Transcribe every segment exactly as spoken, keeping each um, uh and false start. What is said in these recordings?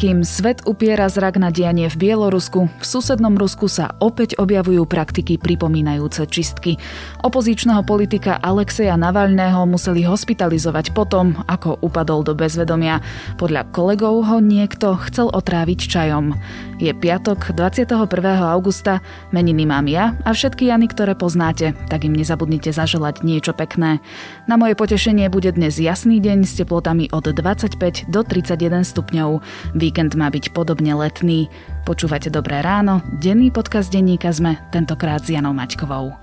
Kým svet upiera zrak na dianie v Bielorusku, v susednom Rusku sa opäť objavujú praktiky pripomínajúce čistky. Opozičného politika Alexeja Navalného museli hospitalizovať potom, ako upadol do bezvedomia. Podľa kolegov ho niekto chcel otráviť čajom. Je piatok, dvadsiateho prvého augusta, meniny mám ja a všetky Jany, ktoré poznáte, tak im nezabudnite zaželať niečo pekné. Na moje potešenie bude dnes jasný deň s teplotami od dvadsaťpäť do tridsaťjeden stupňov. Víkend má byť podobne letný. Počúvate Dobré ráno, denný podcast denníka SME, tentokrát s Janou Mačkovou.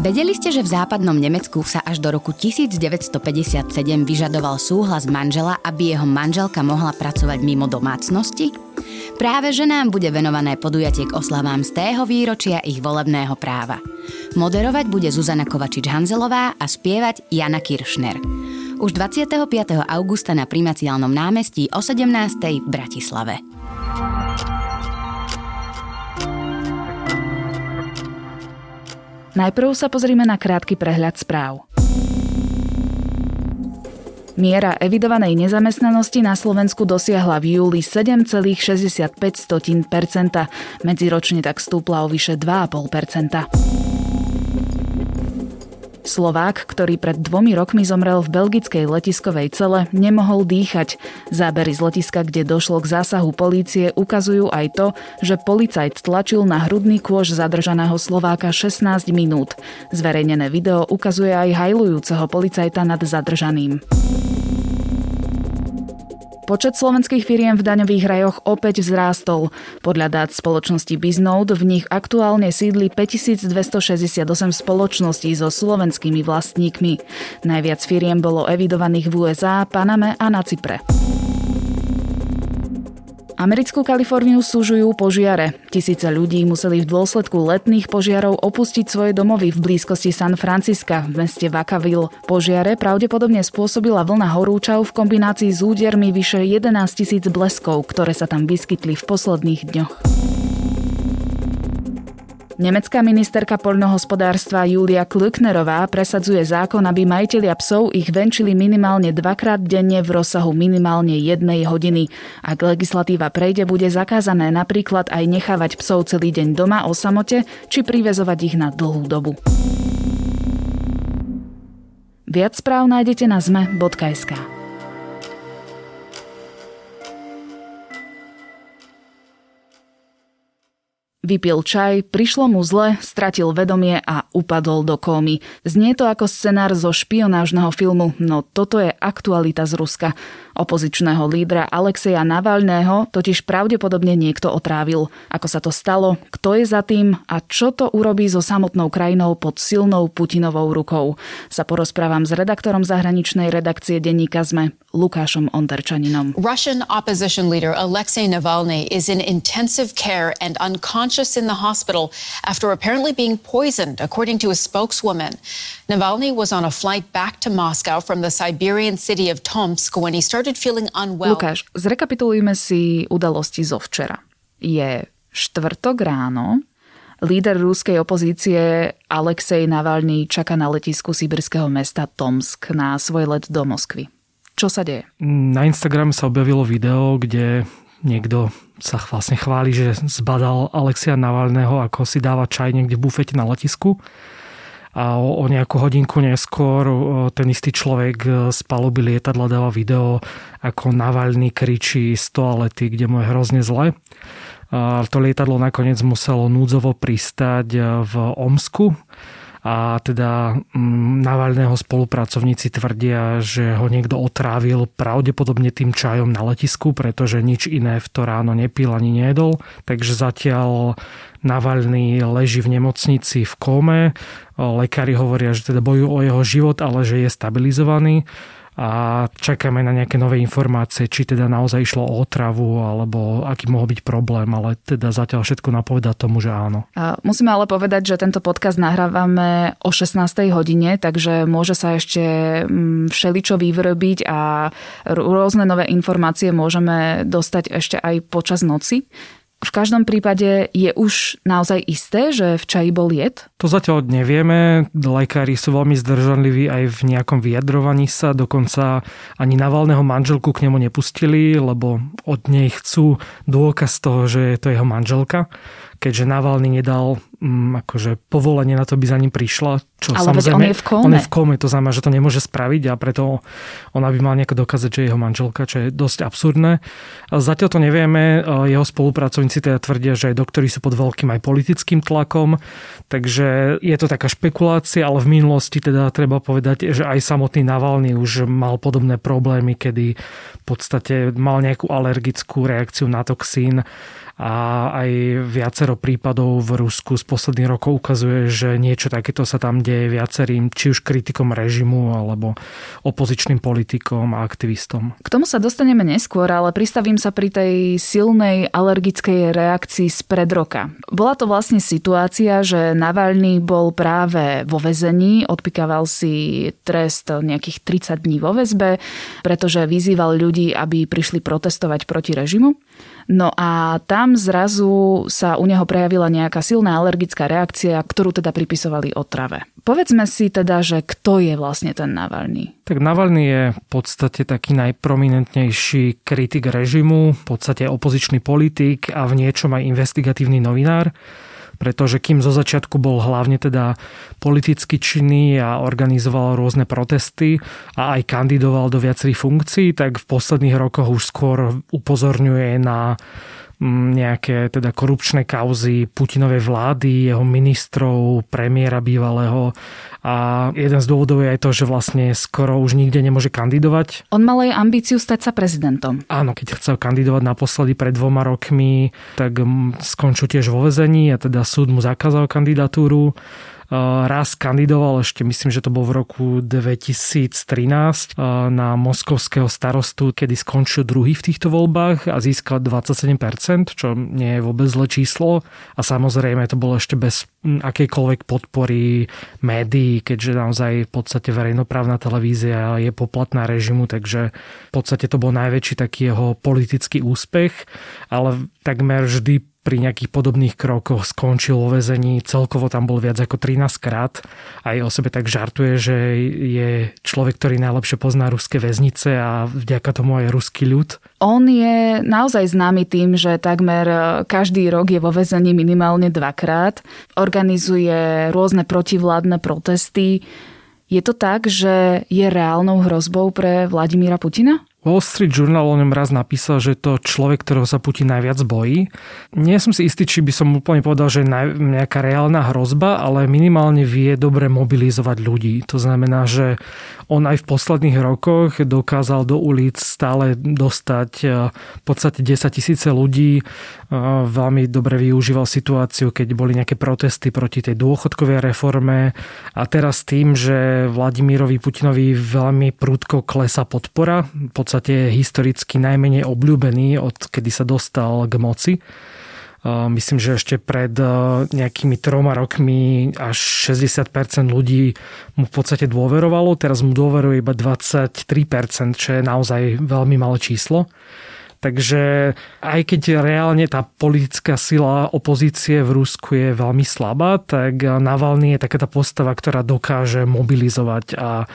Vedeli ste, že v západnom Nemecku sa až do roku devätnásťstopäťdesiatsedem vyžadoval súhlas manžela, aby jeho manželka mohla pracovať mimo domácnosti? Práve ženám bude venované podujatie k oslavám stého výročia ich volebného práva. Moderovať bude Zuzana Kovačič-Hanzelová a spievať Jana Kirchner. Už dvadsiateho piateho augusta na Primaciálnom námestí o sedemnástej v Bratislave. Najprv sa pozrime na krátky prehľad správ. Miera evidovanej nezamestnanosti na Slovensku dosiahla v júli sedem celá šesťdesiatpäť percenta. Medziročne tak stúpla o vyše dva celé päť percenta. Slovák, ktorý pred dvomi rokmi zomrel v belgickej letiskovej cele, nemohol dýchať. Zábery z letiska, kde došlo k zásahu polície, ukazujú aj to, že policajt tlačil na hrudný kôš zadržaného Slováka šestnásť minút. Zverejnené video ukazuje aj hajlujúceho policajta nad zadržaným. Počet slovenských firiem v daňových rajoch opäť vzrástol. Podľa dát spoločnosti Bisnode v nich aktuálne sídli päťtisícdvestošesťdesiatosem spoločností so slovenskými vlastníkmi. Najviac firiem bolo evidovaných v ú es á, Paname a na Cypre. Americkú Kaliforniu súžujú požiare. Tisíce ľudí museli v dôsledku letných požiarov opustiť svoje domovy v blízkosti San Francisca v meste Vacaville. Požiare pravdepodobne spôsobila vlna horúčav v kombinácii s údermi vyše jedenásťtisíc bleskov, ktoré sa tam vyskytli v posledných dňoch. Nemecká ministerka poľnohospodárstva Julia Klöcknerová presadzuje zákon, aby majitelia psov ich venčili minimálne dvakrát denne v rozsahu minimálne jednej hodiny. Ak legislatíva prejde, bude zakázané napríklad aj nechávať psov celý deň doma o samote či priväzovať ich na dlhú dobu. Viac správ nájdete na zme bodka es ká. Vypil čaj, prišlo mu zle, stratil vedomie a upadol do kómy. Znie to ako scenár zo špionážneho filmu, no toto je aktualita z Ruska. Opozičného lídra Alexeja Navalného totiž pravdepodobne niekto otrávil. Ako sa to stalo, kto je za tým a čo to urobí so samotnou krajinou pod silnou Putinovou rukou. Sa porozprávam s redaktorom zahraničnej redakcie denníka SME, Lukášom Ondarčaninom. Russian opposition leader Alexej Navalny is in intensive care and unconscious in the hospital after apparently being poisoned, according to a spokeswoman. Navalny was on a flight back to Moscow from the Siberian city of Tomsk when he started feeling unwell. Lukáš, zrekapitulujme si udalosti zo včera. Je štvrtok ráno. Líder ruskej opozície Alexej Navalný čaká na letisku sibirského mesta Tomsk na svoj let do Moskvy. Čo sa deje? Na Instagrame sa objavilo video, kde niekto sa vlastne chváli, že zbadal Alexeja Navalného, ako si dáva čaj niekde v bufete na letisku. A o, o nejakú hodinku neskôr ten istý človek z paluby lietadla dáva video, ako Navalný kričí z toalety, kde mu je hrozne zle. A to lietadlo nakoniec muselo núdzovo pristať v Omsku. A teda Navalného spolupracovníci tvrdia, že ho niekto otrávil pravdepodobne tým čajom na letisku, pretože nič iné v to ráno nepil ani nejedol. Takže zatiaľ Navalný leží v nemocnici v kóme. Lekári hovoria, že teda bojujú o jeho život, ale že je stabilizovaný. A čakáme na nejaké nové informácie, či teda naozaj išlo o otravu, alebo aký mohol byť problém, ale teda zatiaľ všetko napovedá tomu, že áno. A musíme ale povedať, že tento podcast nahrávame o šestnástej hodine, takže môže sa ešte všeličo vyvrbiť a rôzne nové informácie môžeme dostať ešte aj počas noci. V každom prípade je už naozaj isté, že v čaji bol jed? To zatiaľ nevieme. Lekári sú veľmi zdržanliví aj v nejakom vyjadrovaní sa. Dokonca ani Navalného manželku k nemu nepustili, lebo od nej chcú dôkaz toho, že je to jeho manželka. Keďže Navalný nedal um, akože povolenie na to, by za ním prišla. Čo ale samozrejme, on je v kóme. On je v kóme, to znamená, že to nemôže spraviť a preto ona by mala nejako dokázať, že je jeho manželka, čo je dosť absurdné. Zatiaľ to nevieme. Jeho spolupracovníci teda tvrdia, že aj doktori sú pod veľkým aj politickým tlakom, takže je to taká špekulácia, ale v minulosti teda treba povedať, že aj samotný Navalný už mal podobné problémy, kedy v podstate mal nejakú alergickú reakciu na toxín. A aj viacero prípadov v Rusku z posledných rokov ukazuje, že niečo takéto sa tam deje viacerým, či už kritikom režimu, alebo opozičným politikom a aktivistom. K tomu sa dostaneme neskôr, ale pristavím sa pri tej silnej alergickej reakcii spred roka. Bola to vlastne situácia, že Navalný bol práve vo väzení, odpikával si trest nejakých tridsať dní vo väzbe, pretože vyzýval ľudí, aby prišli protestovať proti režimu. No a tam zrazu sa u neho prejavila nejaká silná alergická reakcia, ktorú teda pripisovali otrave. Povedzme si teda, že kto je vlastne ten Navalný? Tak Navalný je v podstate taký najprominentnejší kritik režimu, v podstate opozičný politik a v niečom aj investigatívny novinár. Pretože kým zo začiatku bol hlavne teda politicky činný a organizoval rôzne protesty a aj kandidoval do viacerých funkcií, tak v posledných rokoch už skôr upozorňuje na nejaké teda korupčné kauzy Putinovej vlády, jeho ministrov, premiéra bývalého. A jeden z dôvodov je aj to, že vlastne skoro už nikde nemôže kandidovať. On mal aj ambíciu stať sa prezidentom. Áno, keď chcel kandidovať naposledy pred dvoma rokmi, tak skončil tiež vo väzení a teda súd mu zakázal kandidatúru. Raz kandidoval, ešte myslím, že to bol v roku dvetisíctrinásť na moskovského starostu, kedy skončil druhý v týchto voľbách a získal dvadsaťsedem percent, čo nie je vôbec zlé číslo. A samozrejme to bolo ešte bez akejkoľvek podpory médií, keďže naozaj v podstate verejnoprávna televízia je poplatná režimu, takže v podstate to bol najväčší taký jeho politický úspech, ale takmer vždy pri nejakých podobných krokoch skončil vo väzení. Celkovo tam bol viac ako trinásťkrát. Aj o sebe tak žartuje, že je človek, ktorý najlepšie pozná ruské väznice a vďaka tomu aj ruský ľud. On je naozaj známy tým, že takmer každý rok je vo väzení minimálne dvakrát. Organizuje rôzne protivládne protesty. Je to tak, že je reálnou hrozbou pre Vladimíra Putina? Wall Street Journal o ňom raz napísal, že to človek, ktorého sa Putin najviac bojí. Nie som si istý, či by som úplne povedal, že je nejaká reálna hrozba, ale minimálne vie dobre mobilizovať ľudí. To znamená, že on aj v posledných rokoch dokázal do ulic stále dostať v podstate desaťtisíc ľudí. Veľmi dobre využíval situáciu, keď boli nejaké protesty proti tej dôchodkovej reforme. A teraz tým, že Vladimírovi Putinovi veľmi prudko klesá podpora, pod v podstate je historicky najmenej obľúbený, od kedy sa dostal k moci. Myslím, že ešte pred nejakými troma rokmi až šesťdesiat percent ľudí mu v podstate dôverovalo. Teraz mu dôveruje iba dvadsaťtri percent, čo je naozaj veľmi malé číslo. Takže aj keď reálne tá politická sila opozície v Rusku je veľmi slabá, tak Navalný je taká tá postava, ktorá dokáže mobilizovať. A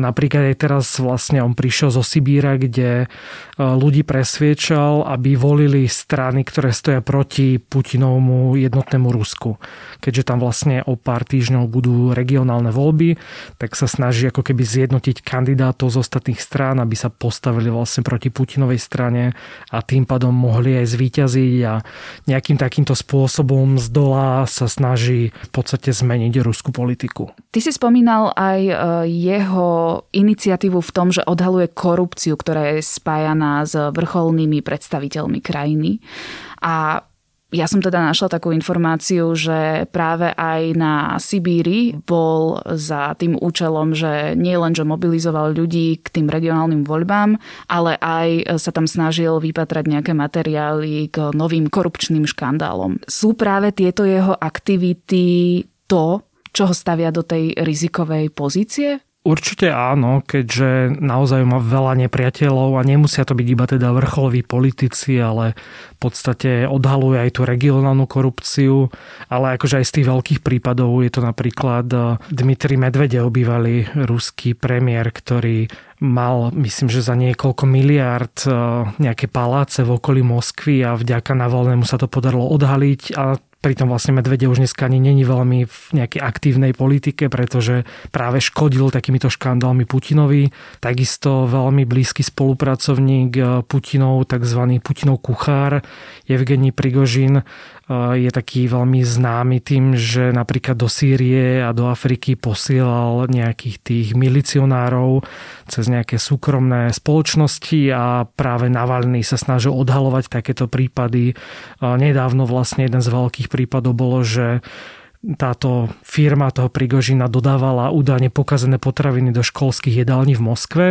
napríklad aj teraz vlastne on prišiel zo Sibíra, kde ľudí presviečal, aby volili strany, ktoré stoja proti Putinovmu jednotnému Rusku. Keďže tam vlastne o pár týždňov budú regionálne voľby, tak sa snaží ako keby zjednotiť kandidátov z ostatných strán, aby sa postavili vlastne proti Putinovej strane a tým pádom mohli aj zvíťaziť a nejakým takýmto spôsobom z dola sa snaží v podstate zmeniť ruskú politiku. Ty si spomínal aj jeho iniciatívu v tom, že odhaluje korupciu, ktorá je spájaná s vrcholnými predstaviteľmi krajiny. A ja som teda našla takú informáciu, že práve aj na Sibíri bol za tým účelom, že nie len, že mobilizoval ľudí k tým regionálnym voľbám, ale aj sa tam snažil vypatrať nejaké materiály k novým korupčným škandálom. Sú práve tieto jeho aktivity to, čo ho stavia do tej rizikovej pozície? Určite áno, keďže naozaj má veľa nepriateľov a nemusia to byť iba teda vrcholoví politici, ale v podstate odhaluje aj tú regionálnu korupciu, ale akože aj z tých veľkých prípadov je to napríklad Dmitrij Medvedev, bývalý ruský premiér, ktorý mal, myslím, že za niekoľko miliárd nejaké paláce v okolí Moskvy a vďaka Navalnému sa to podarilo odhaliť a pritom vlastne Medvedev už dneska ani není veľmi v nejakej aktívnej politike, pretože práve škodil takýmito škandálmi Putinovi. Takisto veľmi blízky spolupracovník Putinov, takzvaný Putinov kuchár, Jevgenij Prigožin, je taký veľmi známy tým, že napríklad do Sýrie a do Afriky posielal nejakých tých milicionárov cez nejaké súkromné spoločnosti a práve Navalný sa snažil odhalovať takéto prípady. Nedávno vlastne jeden z veľkých prípadov bolo, že táto firma toho Prigožina dodávala údajne pokazené potraviny do školských jedální v Moskve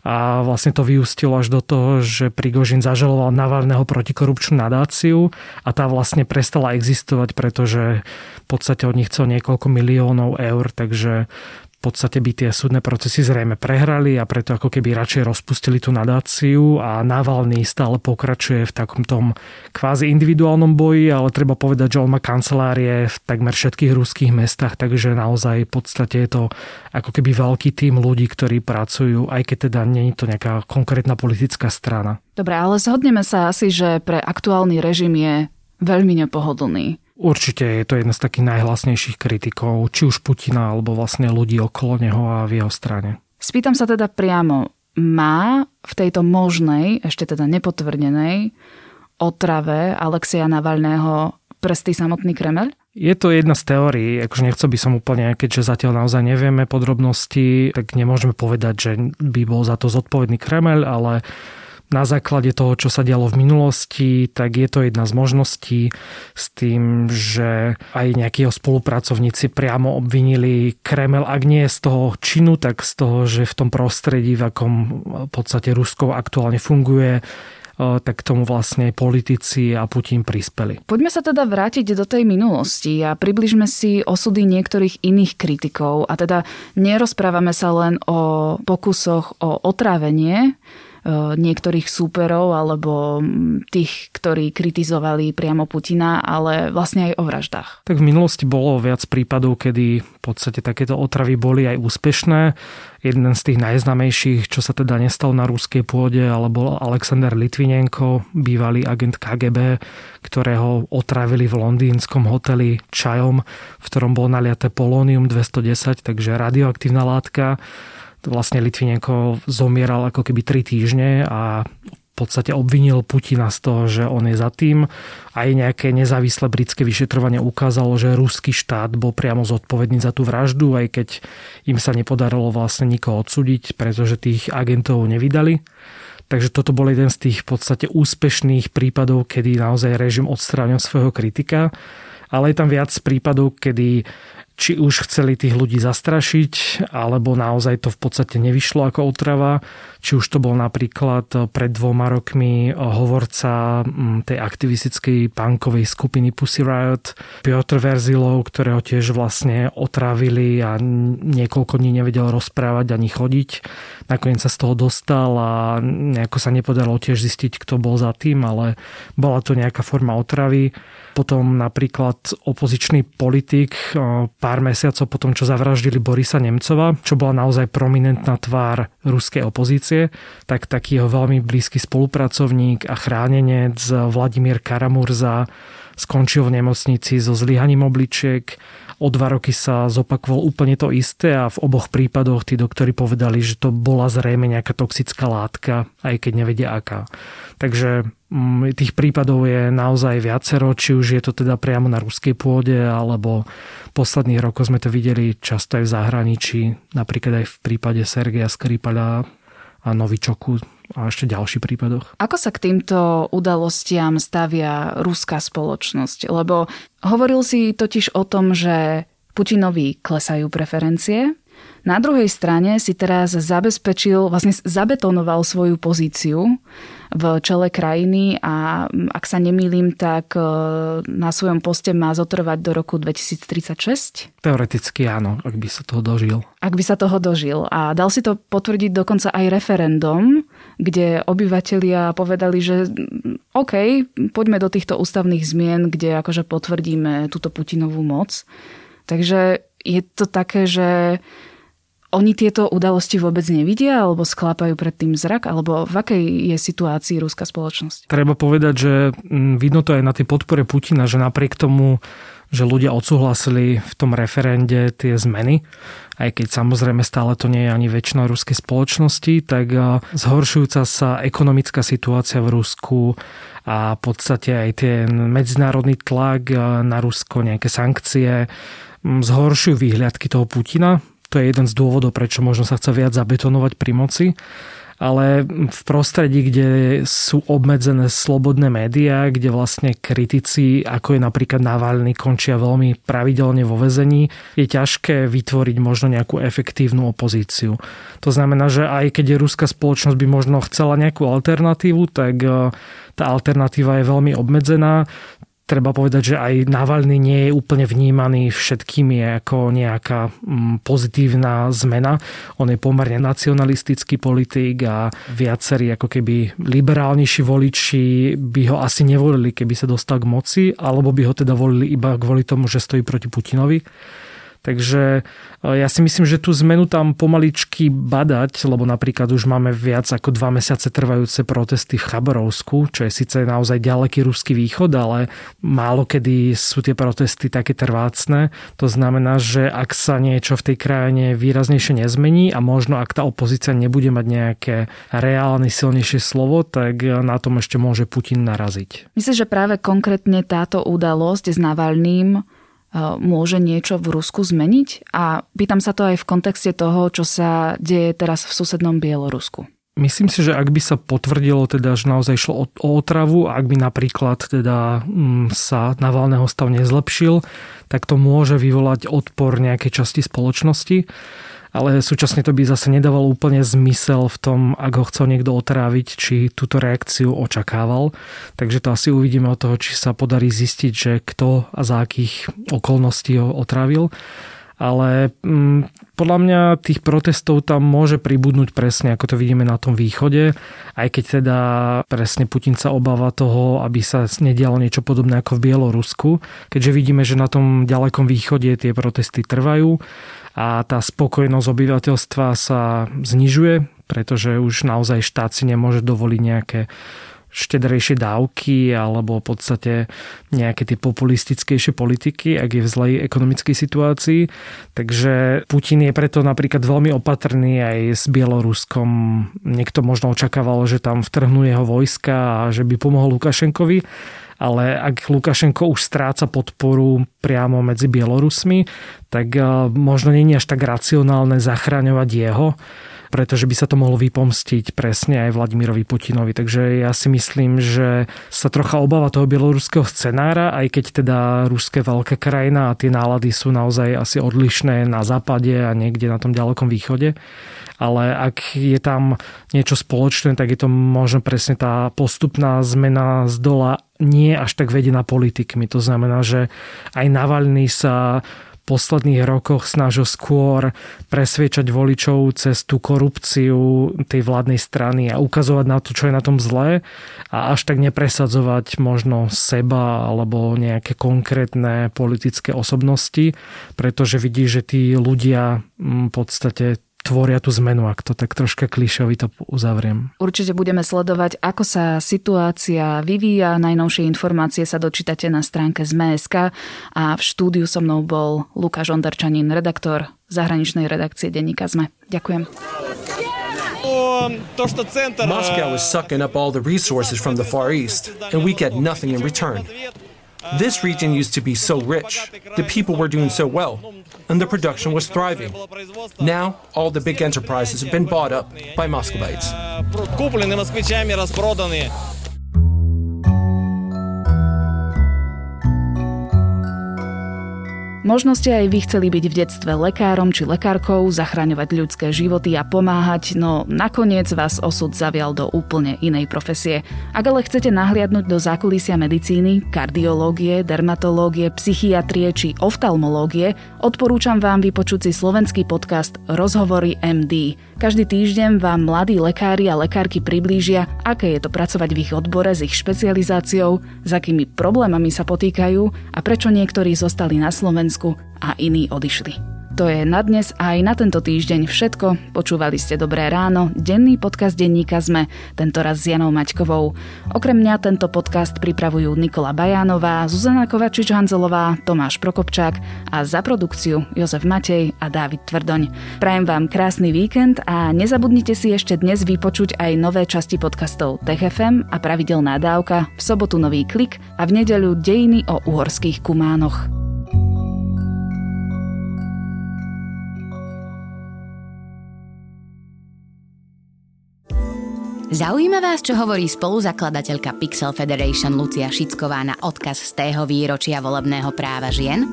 a vlastne to vyústilo až do toho, že Prigožin zažaloval Navalného protikorupčnú nadáciu a tá vlastne prestala existovať, pretože v podstate od nich chcel niekoľko miliónov eur, takže v podstate by tie súdne procesy zrejme prehrali a preto ako keby radšej rozpustili tú nadáciu a Navalný stále pokračuje v takom tom kvázi individuálnom boji, ale treba povedať, že on má kancelárie v takmer všetkých ruských mestách, takže naozaj v podstate je to ako keby veľký tím ľudí, ktorí pracujú, aj keď teda nie je to nejaká konkrétna politická strana. Dobre, ale zhodneme sa asi, že pre aktuálny režim je veľmi nepohodlný. Určite je to jedna z takých najhlasnejších kritikov, či už Putina, alebo vlastne ľudí okolo neho a v jeho strane. Spýtam sa teda priamo, má v tejto možnej, ešte teda nepotvrdenej, otrave Alexeja Navalného prsty samotný Kremeľ? Je to jedna z teórií, akože nechcel by som úplne, keďže zatiaľ naozaj nevieme podrobnosti, tak nemôžeme povedať, že by bol za to zodpovedný Kremeľ, ale na základe toho, čo sa dialo v minulosti, tak je to jedna z možností s tým, že aj nejakí jeho spolupracovníci priamo obvinili Kreml, ak nie z toho činu, tak z toho, že v tom prostredí, v akom v podstate Rusko aktuálne funguje, tak tomu vlastne politici a Putin prispeli. Poďme sa teda vrátiť do tej minulosti a približme si osudy niektorých iných kritikov a teda nerozprávame sa len o pokusoch o otrávenie niektorých súperov alebo tých, ktorí kritizovali priamo Putina, ale vlastne aj o vraždách. Tak v minulosti bolo viac prípadov, kedy v podstate takéto otravy boli aj úspešné. Jeden z tých najznámejších, čo sa teda nestal na ruskej pôde, ale bol Alexander Litvinenko, bývalý agent ká gé bé, ktorého otravili v londýnskom hoteli čajom, v ktorom bol naliaté polónium dvesto desať, takže radioaktívna látka. Vlastne Litvinenko zomieral ako keby tri týždne a v podstate obvinil Putina z toho, že on je za tým. Aj nejaké nezávislé britské vyšetrovanie ukázalo, že ruský štát bol priamo zodpovedný za tú vraždu, aj keď im sa nepodarilo vlastne nikoho odsúdiť, pretože tých agentov nevydali. Takže toto bol jeden z tých v podstate úspešných prípadov, kedy naozaj režim odstránil svojho kritika. Ale je tam viac prípadov, kedy či už chceli tých ľudí zastrašiť, alebo naozaj to v podstate nevyšlo ako otrava. Či už to bol napríklad pred dvoma rokmi hovorca tej aktivistickej punkovej skupiny Pussy Riot, Piotr Verzilov, ktorého tiež vlastne otravili a niekoľko dní nevedel rozprávať ani chodiť. Nakoniec sa z toho dostal a nejako sa nepodarilo tiež zistiť, kto bol za tým, ale bola to nejaká forma otravy. Potom napríklad opozičný politik pár mesiacov potom, čo zavraždili Borisa Nemcova, čo bola naozaj prominentná tvár ruskej opozície, tak taký jeho veľmi blízky spolupracovník a chránenec Vladimír Kara-Murza skončil v nemocnici so zlyhaním obličiek. O dva roky sa zopakovalo úplne to isté a v oboch prípadoch tí doktori povedali, že to bola zrejme nejaká toxická látka, aj keď nevedia aká. Takže tých prípadov je naozaj viacero, či už je to teda priamo na ruskej pôde, alebo v posledných rokoch sme to videli často aj v zahraničí, napríklad aj v prípade Sergeja Skripala a Novičoku a ešte ďalších prípadoch. Ako sa k týmto udalostiam stavia ruská spoločnosť? Lebo hovoril si totiž o tom, že Putinovi klesajú preferencie, Na druhej strane si teraz zabezpečil, vlastne zabetonoval svoju pozíciu v čele krajiny a ak sa nemýlim, tak na svojom poste má zotrvať do roku dvetisíctridsaťšesť? Teoreticky áno, ak by sa toho dožil. Ak by sa toho dožil. A dal si to potvrdiť dokonca aj referendum, kde obyvatelia povedali, že OK, poďme do týchto ústavných zmien, kde akože potvrdíme túto Putinovú moc. Takže je to také, že oni tieto udalosti vôbec nevidia alebo sklápajú pred tým zrak? Alebo v akej je situácii ruská spoločnosť? Treba povedať, že vidno to aj na tej podpore Putina, že napriek tomu, že ľudia odsúhlasili v tom referende tie zmeny, aj keď samozrejme stále to nie je ani väčšina ruskej spoločnosti, tak zhoršujúca sa ekonomická situácia v Rusku a v podstate aj ten medzinárodný tlak na Rusko, nejaké sankcie, zhoršujú výhľadky toho Putina. To je jeden z dôvodov, prečo možno sa chce viac zabetonovať pri moci. Ale v prostredí, kde sú obmedzené slobodné médiá, kde vlastne kritici, ako je napríklad Navalný, končia veľmi pravidelne vo väzení, je ťažké vytvoriť možno nejakú efektívnu opozíciu. To znamená, že aj keď ruská spoločnosť by možno chcela nejakú alternatívu, tak tá alternatíva je veľmi obmedzená. Treba povedať, že aj Navalný nie je úplne vnímaný všetkými ako nejaká pozitívna zmena. On je pomerne nacionalistický politik a viacerí ako keby liberálnejší voliči by ho asi nevolili, keby sa dostal k moci, alebo by ho teda volili iba kvôli tomu, že stojí proti Putinovi. Takže ja si myslím, že tú zmenu tam pomaličky badať, lebo napríklad už máme viac ako dva mesiace trvajúce protesty v Chabarovsku, čo je síce naozaj ďaleký ruský východ, ale málo kedy sú tie protesty také trvácne. To znamená, že ak sa niečo v tej krajine výraznejšie nezmení a možno ak tá opozícia nebude mať nejaké reálne silnejšie slovo, tak na tom ešte môže Putin naraziť. Myslím, že práve konkrétne táto udalosť s Navalným môže niečo v Rusku zmeniť? A pýtam sa to aj v kontexte toho, čo sa deje teraz v susednom Bielorusku. Myslím si, že ak by sa potvrdilo, teda, že naozaj šlo o otravu, ak by napríklad teda, sa Navalného stav nezlepšil, tak to môže vyvolať odpor nejakej časti spoločnosti. Ale súčasne to by zase nedávalo úplne zmysel v tom, ak ho chcel niekto otráviť, či túto reakciu očakával. Takže to asi uvidíme od toho, či sa podarí zistiť, že kto a za akých okolností ho otrávil. Ale mm, podľa mňa tých protestov tam môže pribudnúť presne, ako to vidíme na tom východe. Aj keď teda presne Putin sa obáva toho, aby sa nedialo niečo podobné ako v Bielorusku. Keďže vidíme, že na tom ďalekom východe tie protesty trvajú a tá spokojnosť obyvateľstva sa znižuje, pretože už naozaj štát si nemôže dovoliť nejaké štedrejšie dávky alebo v podstate nejaké tie populistickejšie politiky, ak je v zlej ekonomickej situácii. Takže Putin je preto napríklad veľmi opatrný aj s Bieloruskom. Niekto možno očakával, že tam vtrhnú jeho vojska a že by pomohol Lukašenkovi, ale ak Lukašenko už stráca podporu priamo medzi Bielorusmi, tak možno nie je až tak racionálne zachraňovať jeho, pretože by sa to mohlo vypomstiť presne aj Vladimirovi Putinovi. Takže ja si myslím, že sa trocha obáva toho bieloruského scenára, aj keď teda Rusko je veľká krajina a tie nálady sú naozaj asi odlišné na západe a niekde na tom ďalekom východe. Ale ak je tam niečo spoločné, tak je to možno presne tá postupná zmena z dola nie až tak vedená politikmi. To znamená, že aj Navalný sa posledných rokoch snažil skôr presviečať voličov cez tú korupciu tej vládnej strany a ukazovať na to, čo je na tom zlé a až tak nepresadzovať možno seba alebo nejaké konkrétne politické osobnosti, pretože vidí, že tí ľudia v podstate tvoria tú zmenu, ak to tak troška klišovito uzavriem. Určite budeme sledovať, ako sa situácia vyvíja. Najnovšie informácie sa dočítate na stránke zet em e bodka es ká a v štúdiu so mnou bol Lukáš Ondarčanin, redaktor zahraničnej redakcie denníka zet em e. Ďakujem. Moscow is sucking up all the resources from the Far East and we get nothing in return. This region used to be so rich, the people were doing so well, and the production was thriving. Now, all the big enterprises have been bought up by Moscovites. Možno ste aj vy chceli byť v detstve lekárom či lekárkou, zachraňovať ľudské životy a pomáhať, no nakoniec vás osud zavial do úplne inej profesie. Ak ale chcete nahliadnúť do zákulisia medicíny, kardiológie, dermatológie, psychiatrie či oftalmológie, odporúčam vám vypočuť si slovenský podcast Rozhovory em dé. Každý týždeň vám mladí lekári a lekárky priblížia, aké je to pracovať v ich odbore s ich špecializáciou, s akými problémami sa potýkajú a prečo niektorí zostali na Slovensku a iní odišli. To je na dnes aj na tento týždeň všetko. Počúvali ste Dobré ráno, denný podcast denníka SME, tentoraz s Janou Mačkovou. Okrem mňa tento podcast pripravujú Nikola Bajánová, Zuzana Kovačič-Hanzelová, Tomáš Prokopčák a za produkciu Jozef Matej a Dávid Tvrdoň. Prajem vám krásny víkend a nezabudnite si ešte dnes vypočuť aj nové časti podcastov TechFM a Pravidelná dávka, v sobotu Nový klik a v nedeľu Dejiny o uhorských kumánoch. Zaujíma vás, čo hovorí spoluzakladateľka Pixel Federation Lucia Šicková na odkaz z tého výročia volebného práva žien?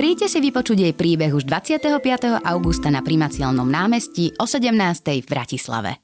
Príďte si vypočuť jej príbeh už dvadsiateho piateho augusta na Primacielnom námestí o sedemnástej v Bratislave.